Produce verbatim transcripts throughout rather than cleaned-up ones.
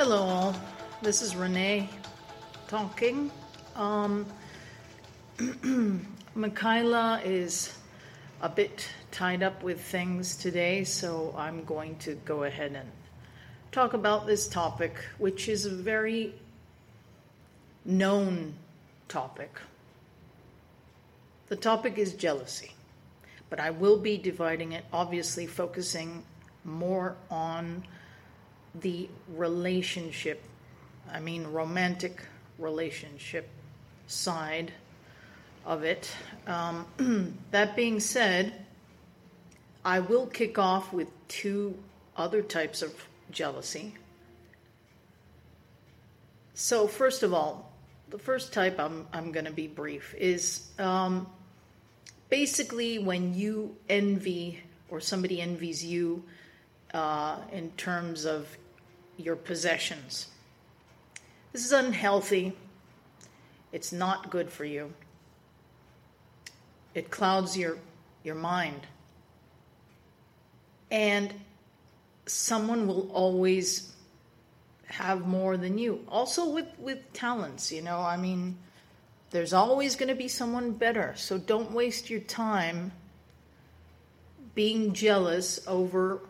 Hello all, this is Renee talking. Um, Michaela is a bit tied up with things today, so I'm going to go ahead and talk about this topic, which is a very known topic. The topic is jealousy, but I will be dividing it, obviously focusing more on the relationship, I mean romantic relationship side of it. Um, that being said, I will kick off with two other types of jealousy. So first of all, the first type, I'm, I'm going to be brief, is um, basically when you envy or somebody envies you uh, in terms of your possessions. This is unhealthy. It's not good for you. It clouds your your mind. And someone will always have more than you. Also with, with talents, you know, I mean, there's always going to be someone better. So don't waste your time being jealous over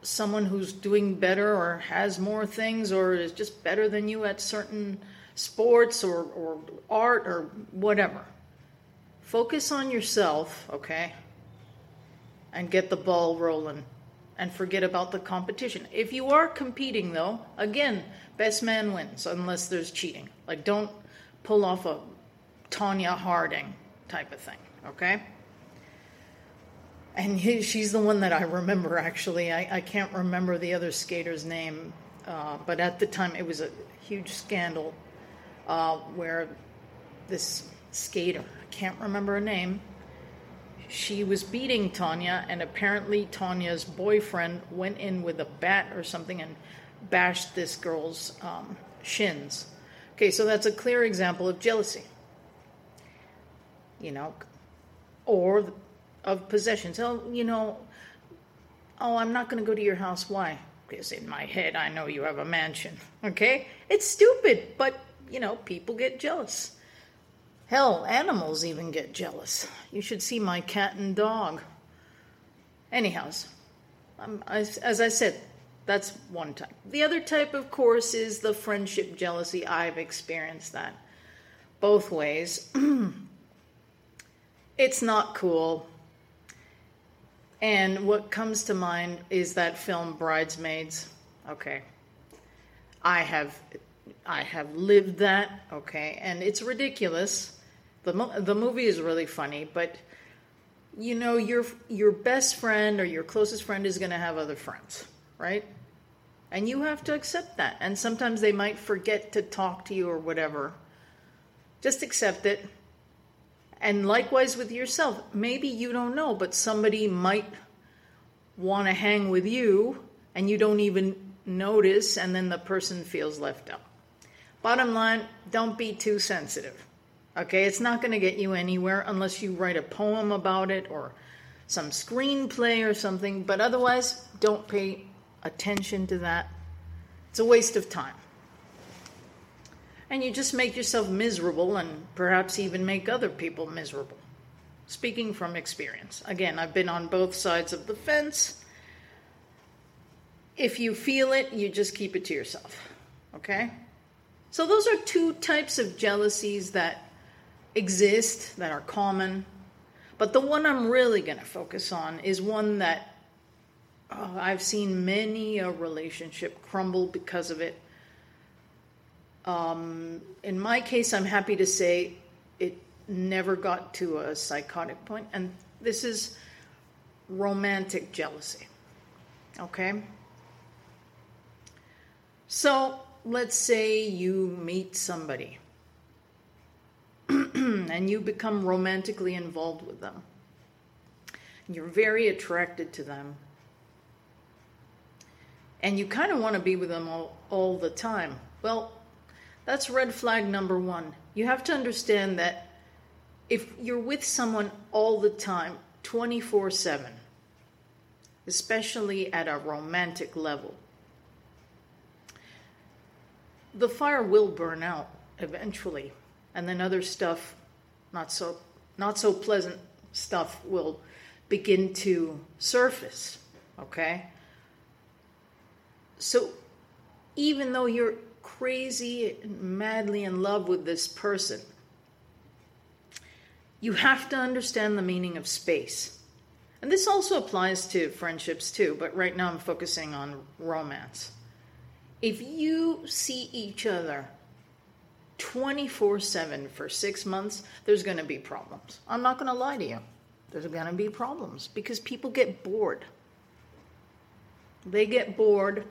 someone who's doing better or has more things or is just better than you at certain sports or, or art or whatever. Focus on yourself, okay? And get the ball rolling and forget about the competition. If you are competing, though, again, best man wins unless there's cheating. Like, don't pull off a Tonya Harding type of thing, okay? And he, she's the one that I remember, actually. I, I can't remember the other skater's name, uh, but at the time it was a huge scandal uh, where this skater, I can't remember her name, she was beating Tonya, and apparently Tonya's boyfriend went in with a bat or something and bashed this girl's um, shins. Okay, so that's a clear example of jealousy, you know, or the, of possessions. Oh, you know, oh, I'm not going to go to your house. Why? Because in my head, I know you have a mansion. Okay? It's stupid, but, you know, people get jealous. Hell, animals even get jealous. You should see my cat and dog. Anyhow, um, as, as I said, that's one type. The other type, of course, is the friendship jealousy. I've experienced that both ways. It's not cool. And what comes to mind is that film Bridesmaids. Okay. I have I have lived that, okay? And it's ridiculous. The mo- the movie is really funny, but you know your your best friend or your closest friend is going to have other friends, right? And you have to accept that. And sometimes they might forget to talk to you or whatever. Just accept it. And likewise with yourself. Maybe you don't know, but somebody might want to hang with you and you don't even notice, and then the person feels left out. Bottom line, don't be too sensitive. Okay, it's not going to get you anywhere unless you write a poem about it or some screenplay or something. But otherwise, don't pay attention to that. It's a waste of time. And you just make yourself miserable and perhaps even make other people miserable. Speaking from experience. Again, I've been on both sides of the fence. If you feel it, you just keep it to yourself. Okay? So those are two types of jealousies that exist, that are common. But the one I'm really going to focus on is one that oh, I've seen many a relationship crumble because of it. Um, in my case, I'm happy to say it never got to a psychotic point, and this is romantic jealousy, okay? So let's say you meet somebody and you become romantically involved with them. You're very attracted to them, and you kind of want to be with them all, all the time. Well, that's red flag number one. You have to understand that if you're with someone all the time, twenty-four seven, especially at a romantic level, the fire will burn out eventually, and then other stuff, not so not so pleasant stuff, will begin to surface, okay? So even though you're crazy and madly in love with this person, you have to understand the meaning of space. And this also applies to friendships too, but right now I'm focusing on romance. If you see each other twenty-four seven for six months, there's going to be problems. I'm not going to lie to you. There's going to be problems because people get bored. They get bored.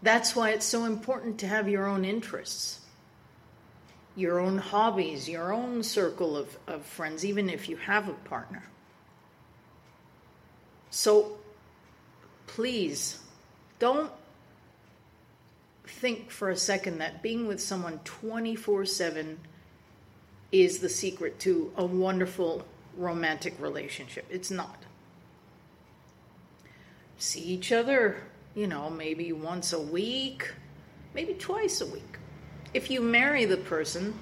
That's why it's so important to have your own interests, your own hobbies, your own circle of, of friends, even if you have a partner. So please don't think for a second that being with someone twenty-four seven is the secret to a wonderful romantic relationship. It's not. See each other, you know, maybe once a week, maybe twice a week. If you marry the person,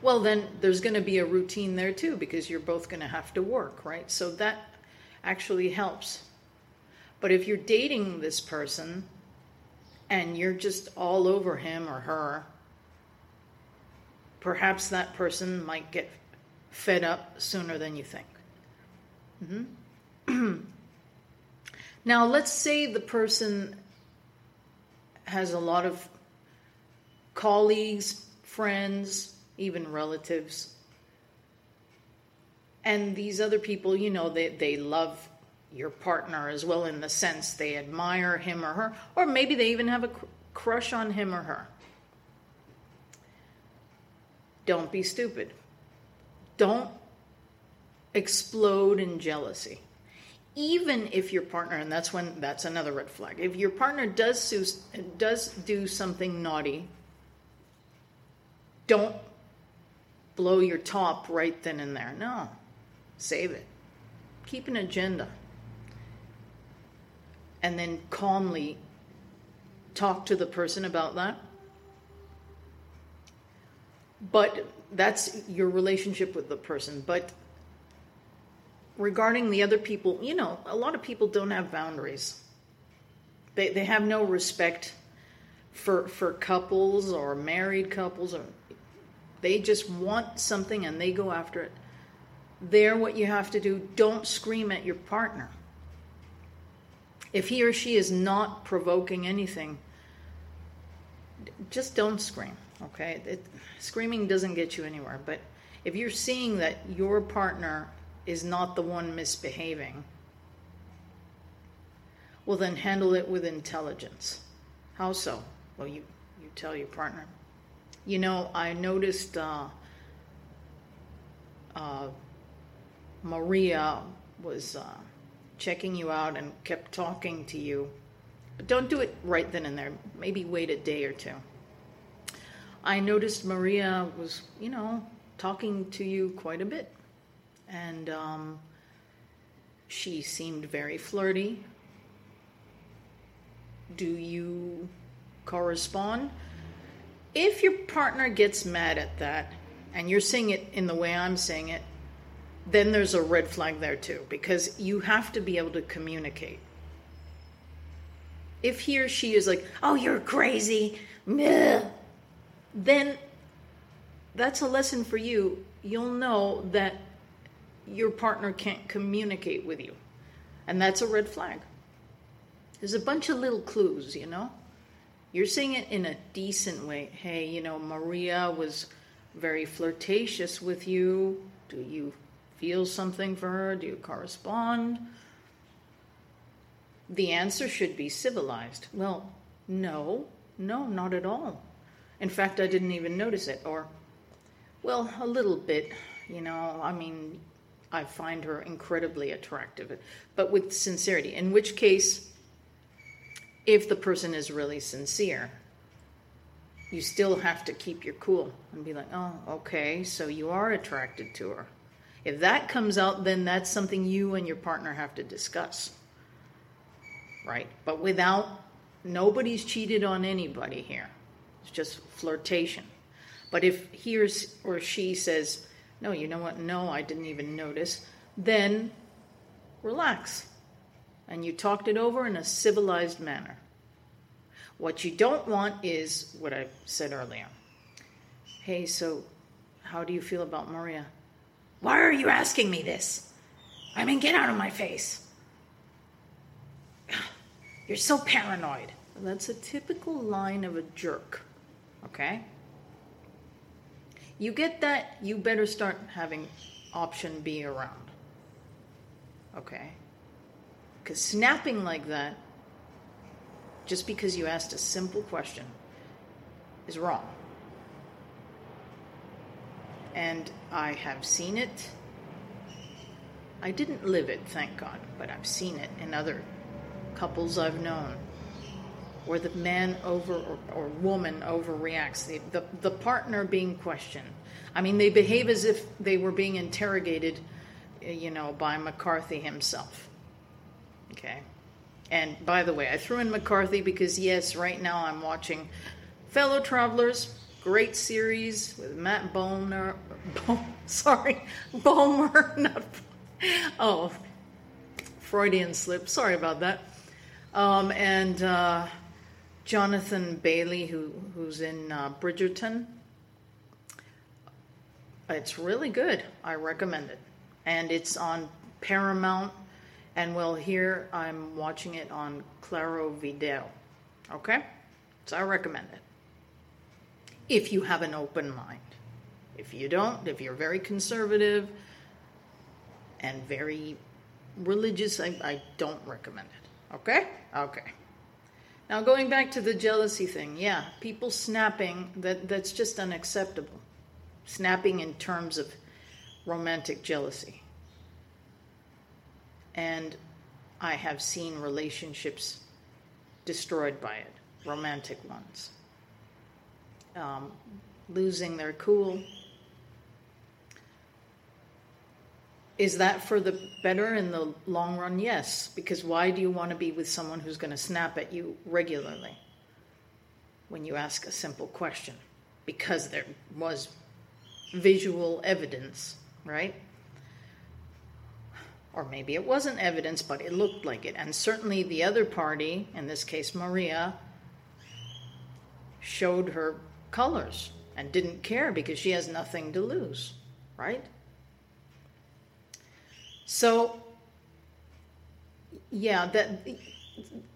well, then there's going to be a routine there too, because you're both going to have to work, right? So that actually helps. But if you're dating this person and you're just all over him or her, perhaps that person might get fed up sooner than you think. Mm-hmm. Now, let's say the person has a lot of colleagues, friends, even relatives. And these other people, you know, they, they love your partner as well, in the sense they admire him or her, or maybe they even have a cr- crush on him or her. Don't be stupid. Don't explode in jealousy. Even if your partner, and that's when that's another red flag, if your partner does do, does do something naughty, don't blow your top right then and there. No, save it. Keep an agenda. And then calmly talk to the person about that. But that's your relationship with the person. But regarding the other people, you know, a lot of people don't have boundaries. They they have no respect for for couples or married couples. Or they just want something and they go after it. There, what you have to do, don't scream at your partner. If he or she is not provoking anything, just don't scream, okay? It, screaming doesn't get you anywhere. But if you're seeing that your partner is not the one misbehaving, well, then handle it with intelligence. How so? Well, you, you tell your partner, you know, I noticed uh, uh, Maria was... Uh, checking you out and kept talking to you. But don't do it right then and there. Maybe wait a day or two. I noticed Maria was, you know, talking to you quite a bit. And um, she seemed very flirty. Do you correspond? If your partner gets mad at that, and you're saying it in the way I'm saying it, then there's a red flag there too, because you have to be able to communicate. If he or she is like, oh, you're crazy, then that's a lesson for you. You'll know that your partner can't communicate with you. And that's a red flag. There's a bunch of little clues, you know. You're saying it in a decent way. Hey, you know, Maria was very flirtatious with you. Do you feel something for her? Do you correspond? The answer should be civilized. Well, no, no, not at all. In fact, I didn't even notice it. Or, well, a little bit, you know, I mean, I find her incredibly attractive, but with sincerity. In which case, if the person is really sincere, you still have to keep your cool and be like, oh, okay, so you are attracted to her. If that comes out, then that's something you and your partner have to discuss, right? But without Nobody's cheated on anybody here. It's just flirtation. But if he or she says, no, you know what? No, I didn't even notice. Then relax. And you talked it over in a civilized manner. What you don't want is what I said earlier. Hey, so how do you feel about Maria? Why are you asking me this? I mean, get out of my face. You're so paranoid. That's a typical line of a jerk, okay? You get that, you better start having option B around, okay? Because snapping like that, just because you asked a simple question, is wrong. And I have seen it. I didn't live it, thank God, but I've seen it in other couples I've known, where the man over or, or woman overreacts, the, the, the partner being questioned. I mean, they behave as if they were being interrogated, you know, by McCarthy himself. Okay? And by the way, I threw in McCarthy because, yes, right now I'm watching Fellow Travelers, great series with Matt Bomer, Bomer sorry, Bomer, not, oh, Freudian slip, sorry about that. Um, and uh, Jonathan Bailey, who who's in uh, Bridgerton. It's really good. I recommend it. And it's on Paramount. And well, here I'm watching it on Claro Video. Okay? So I recommend it. If you have an open mind. If you don't, if you're very conservative and very religious, I, I don't recommend it. Okay? Okay. Now, going back to the jealousy thing. Yeah, people snapping, that, that's just unacceptable. Snapping in terms of romantic jealousy. And I have seen relationships destroyed by it, romantic ones. Um, losing their cool. Is that for the better in the long run? Yes, because why do you want to be with someone who's going to snap at you regularly when you ask a simple question? Because there was visual evidence, right? Or maybe it wasn't evidence, but it looked like it. And certainly the other party, in this case Maria, showed her colors and didn't care because she has nothing to lose, right? So, yeah, that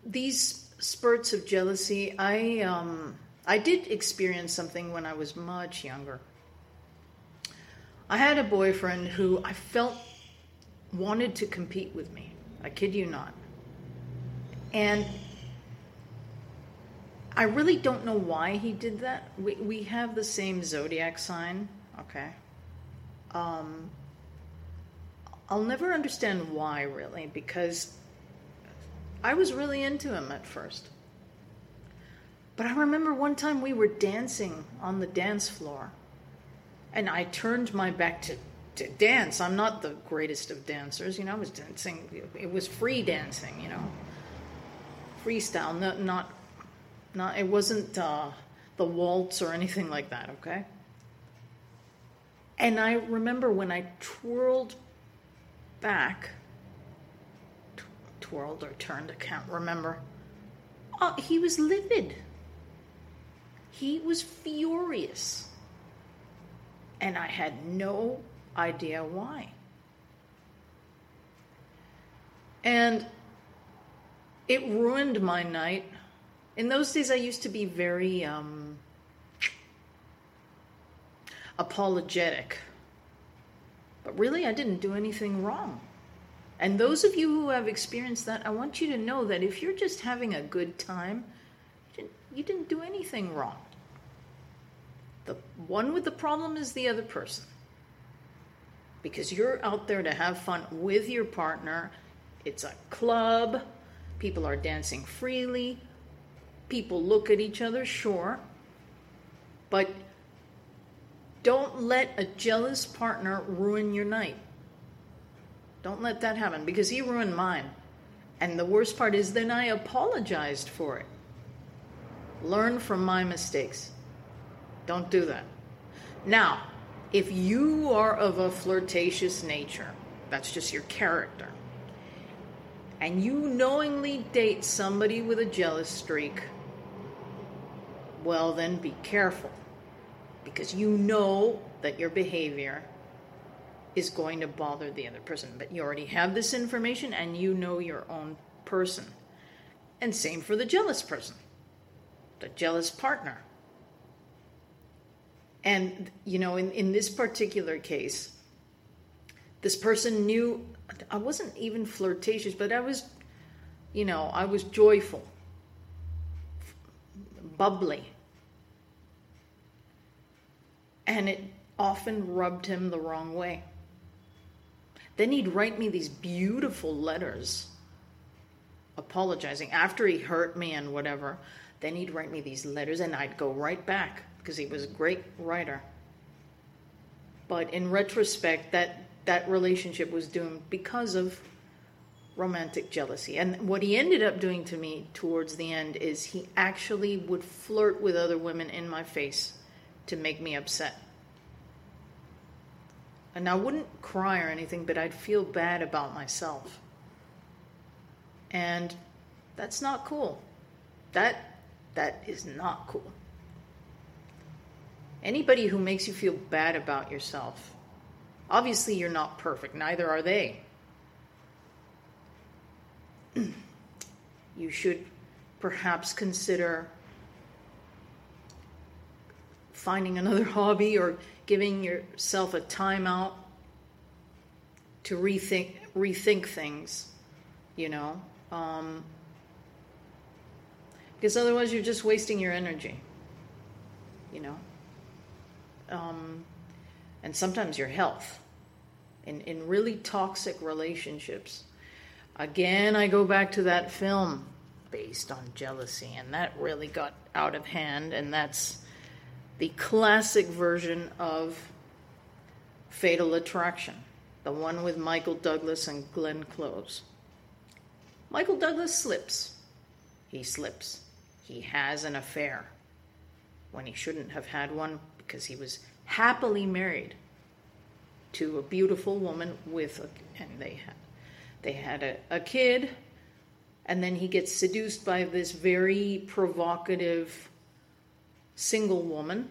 these spurts of jealousy, I um, I did experience something when I was much younger. I had a boyfriend who I felt wanted to compete with me. I kid you not. And I really don't know why he did that. We we have the same zodiac sign, okay? Um, I'll never understand why, really, because I was really into him at first. But I remember one time we were dancing on the dance floor, and I turned my back to to dance. I'm not the greatest of dancers, you know, I was dancing, it was free dancing, you know, freestyle, not, not, not it wasn't uh, the waltz or anything like that, okay? And I remember when I twirled back, tw- twirled or turned, I can't remember, uh, he was livid. He was furious. And I had no idea why. And it ruined my night. In those days, I used to be very um, apologetic. But really, I didn't do anything wrong. And those of you who have experienced that, I want you to know that if you're just having a good time, you didn't, you didn't do anything wrong. The one with the problem is the other person. Because you're out there to have fun with your partner. It's a club. People are dancing freely. People look at each other, sure. But don't let a jealous partner ruin your night. Don't let that happen, because he ruined mine. And the worst part is then I apologized for it. Learn from my mistakes. Don't do that. Now, if you are of a flirtatious nature, that's just your character, and you knowingly date somebody with a jealous streak, well, then be careful, because you know that your behavior is going to bother the other person. But you already have this information, and you know your own person. And same for the jealous person, the jealous partner. And, you know, in, in this particular case, this person knew, I wasn't even flirtatious, but I was, you know, I was joyful, bubbly. And it often rubbed him the wrong way. Then he'd write me these beautiful letters apologizing after he hurt me and whatever. Then he'd write me these letters and I'd go right back, because he was a great writer. But in retrospect, that, that relationship was doomed because of romantic jealousy. And what he ended up doing to me towards the end is he actually would flirt with other women in my face to make me upset. And I wouldn't cry or anything, but I'd feel bad about myself. And that's not cool. That that is not cool. Anybody who makes you feel bad about yourself, obviously you're not perfect, neither are they. You should perhaps consider finding another hobby or giving yourself a timeout to rethink rethink things, you know, um, because otherwise you're just wasting your energy, you know. Um, and sometimes your health in, in really toxic relationships. Again, I go back to that film based on jealousy, and that really got out of hand, and that's the classic version of Fatal Attraction, the one with Michael Douglas and Glenn Close. Michael Douglas slips. He slips. He has an affair when he shouldn't have had one, because he was happily married to a beautiful woman with, a, and they had, they had a, a kid, and then he gets seduced by this very provocative single woman,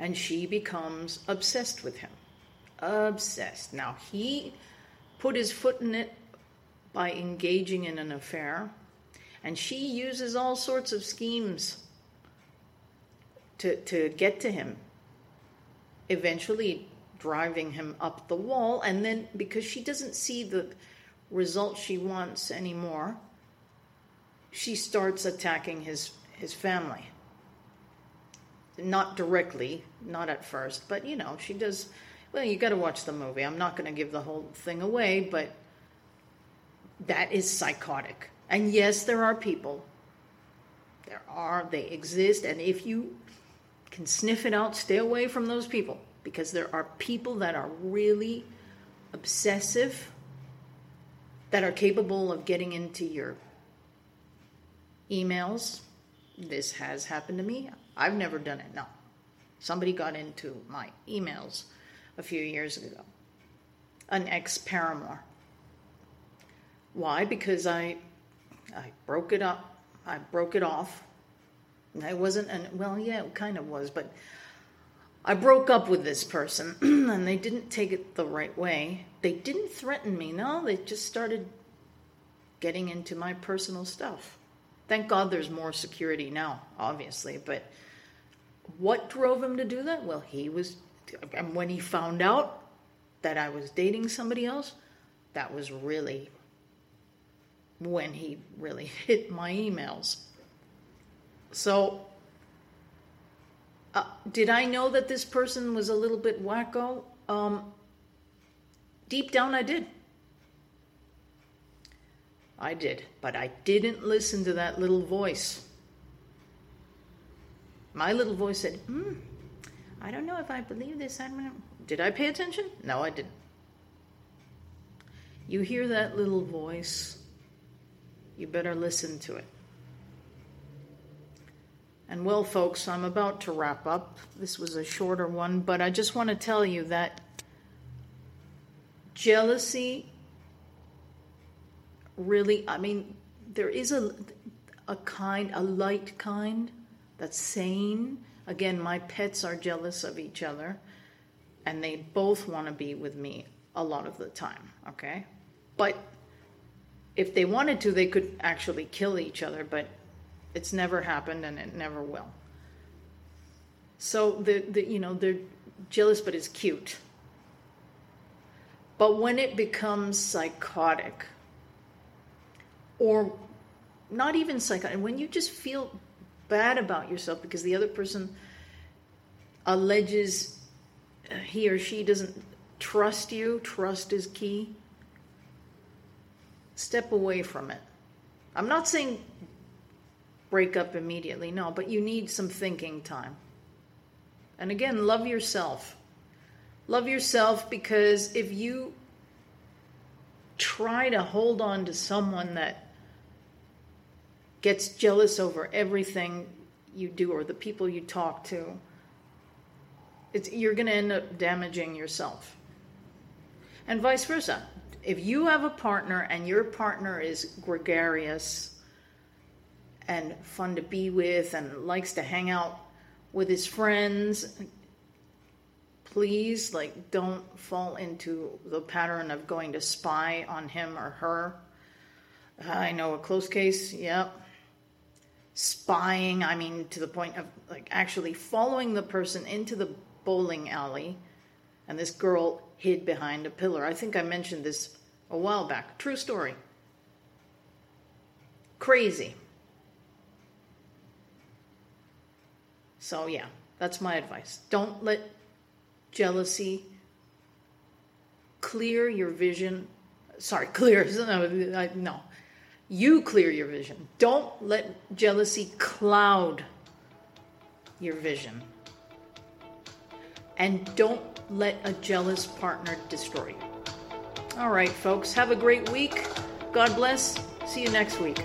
and she becomes obsessed with him. Obsessed. Now, he put his foot in it by engaging in an affair, and she uses all sorts of schemes To, to get to him, eventually driving him up the wall. And then, because she doesn't see the result she wants anymore, she starts attacking his, his family. Not directly, not at first, but, you know, she does. Well, you got to watch the movie. I'm not going to give the whole thing away, but that is psychotic. And yes, there are people. There are, they exist, and if you can sniff it out, stay away from those people, because there are people that are really obsessive, that are capable of getting into your emails. This has happened to me. I've never done it, no. Somebody got into my emails a few years ago. An ex-paramour. Why? Because I, I broke it up. I broke it off. I wasn't, an, well, yeah, it kind of was, but I broke up with this person, and they didn't take it the right way. They didn't threaten me, no, they just started getting into my personal stuff. Thank God there's more security now, obviously, but what drove him to do that? Well, he was, and when he found out that I was dating somebody else, that was really when he really hit my emails. So, uh, did I know that this person was a little bit wacko? Um, deep down, I did. I did, but I didn't listen to that little voice. My little voice said, hmm, I don't know if I believe this. I don't know. Did I pay attention? No, I didn't. You hear that little voice, you better listen to it. And well, folks, I'm about to wrap up. This was a shorter one, but I just want to tell you that jealousy really, I mean, there is a, a kind, a light kind that's sane. Again, my pets are jealous of each other, and they both want to be with me a lot of the time, okay? But if they wanted to, they could actually kill each other, but it's never happened, and it never will. So, the, the, you know, they're jealous, but it's cute. But when it becomes psychotic, or not even psychotic, when you just feel bad about yourself because the other person alleges he or she doesn't trust you, trust is key, step away from it. I'm not saying break up immediately, no, but you need some thinking time. And again, love yourself. Love yourself, because if you try to hold on to someone that gets jealous over everything you do or the people you talk to, it's, you're going to end up damaging yourself. And vice versa. If you have a partner and your partner is gregarious and fun to be with and likes to hang out with his friends, please, like, don't fall into the pattern of going to spy on him or her. I know a close case, yep. Spying, I mean, to the point of, like, actually following the person into the bowling alley, and this girl hid behind a pillar. I think I mentioned this a while back. True story. Crazy. So, yeah, that's my advice. Don't let jealousy clear your vision. Sorry, clear. No, you clear your vision. Don't let jealousy cloud your vision. And don't let a jealous partner destroy you. All right, folks, have a great week. God bless. See you next week.